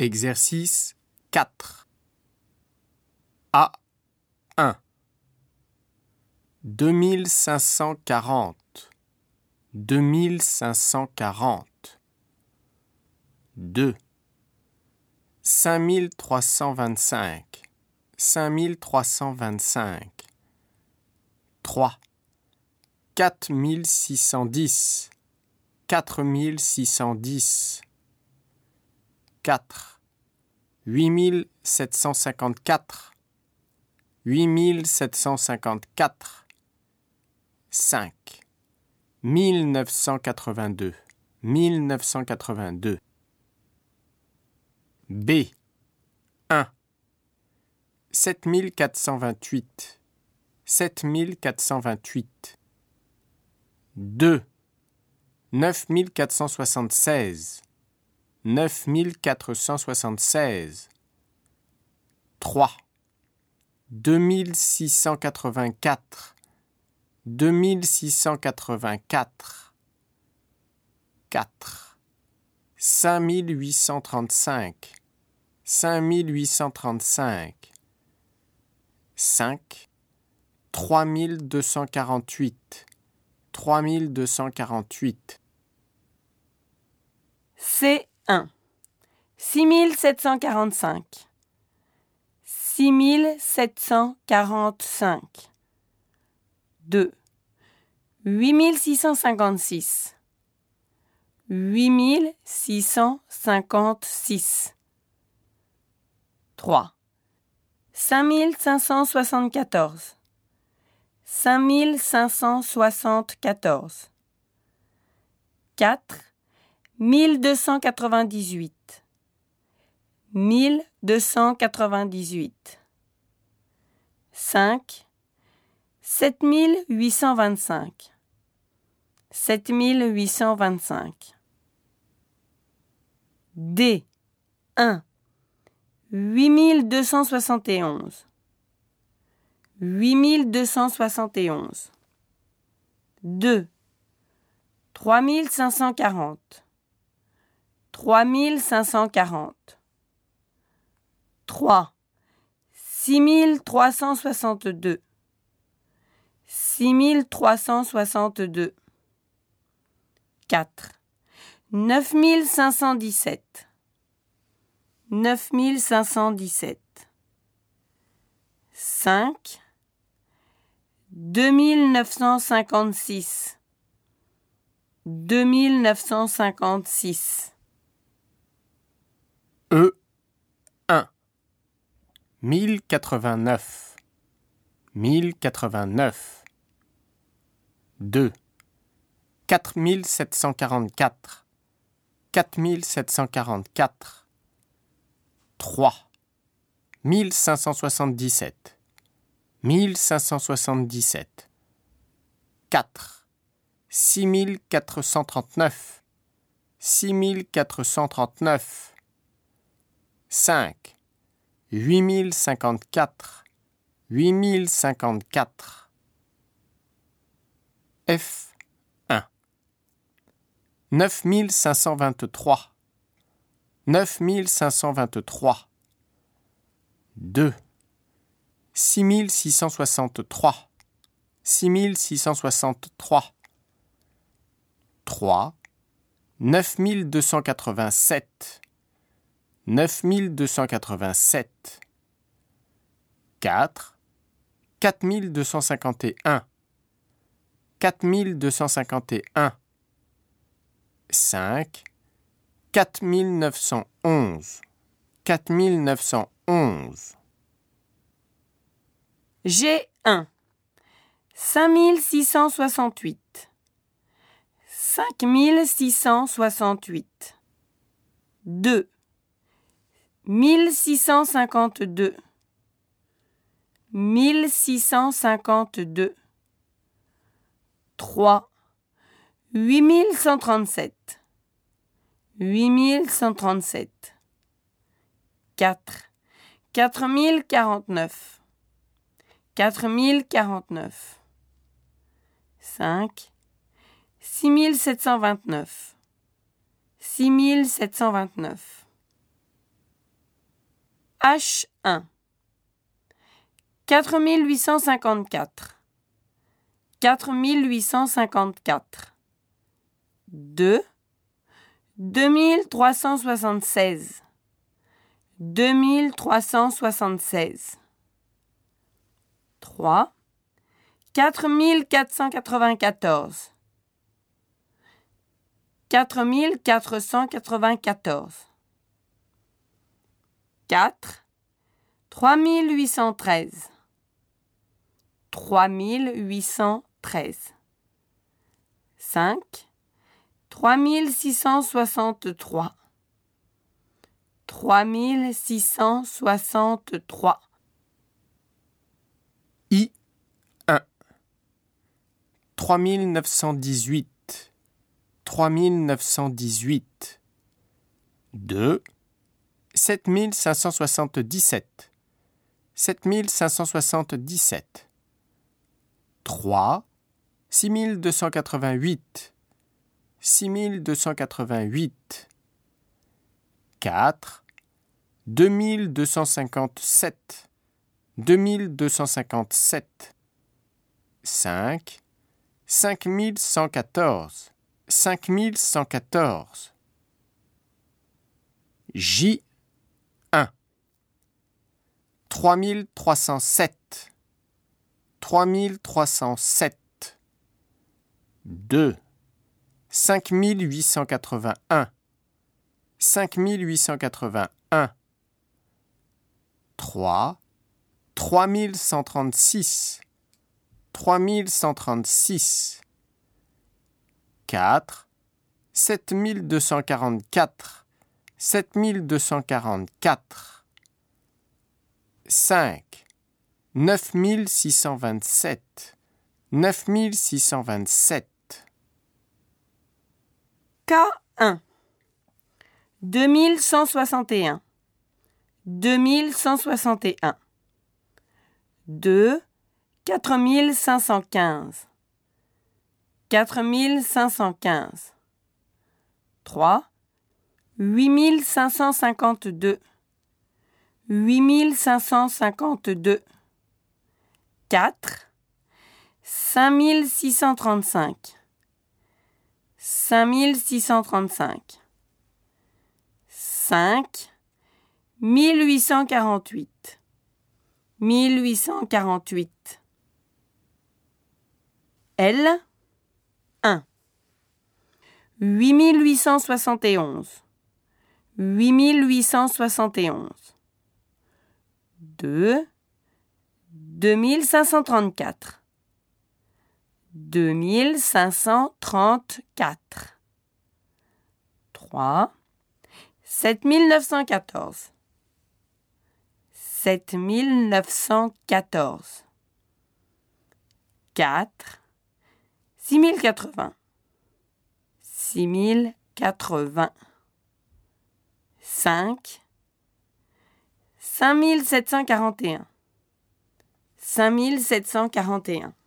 Exercice 4 A1 2540 2540 2 5325 5325 3 4610 4610 4 8754 8754 5 1982 1982 B 1 7428 7428 2 9476 9476 3 2684 2684 4 5835 5835 5 3248 3248 C1 6745 6745 2 8656 8656 3 5574 5574 4 1298 1298 5 7825 7825 D 1 8271 8271 2 3540 3540 3 6362 6362 4 9517 9517 5 2956 2956 E1 1089 1089 2 4744 4744 3 1577 1577 4 6439 6439 5 8054 8054 F1 9523 9523 2 6663 6663 3 9287 9287 4 4251 4251 5 4911 4911 G1 5668 5668 2 1652 1652 3 8137 8137 4 4049 4049 5 6729 6729 H1 4854 4854 2 2376 2376 3 4494 4494 4 3813 3813 5 3663 3663 I 1 3918 3918 2 7577 7577 3 6288 6288 4 2257 2257 5 5114 5114 J 1 3307 3307 2 5881 5881 3 3136 3136 4 7244 7244 5 9627 9627 K1 2161 2161 2 4515 4515 3 8552 8552 4 5635 5635 5 1848 1848 L 1 8871 8871 2 2534 2534 3 7914 7914 4 6080 6080 5 5741 5741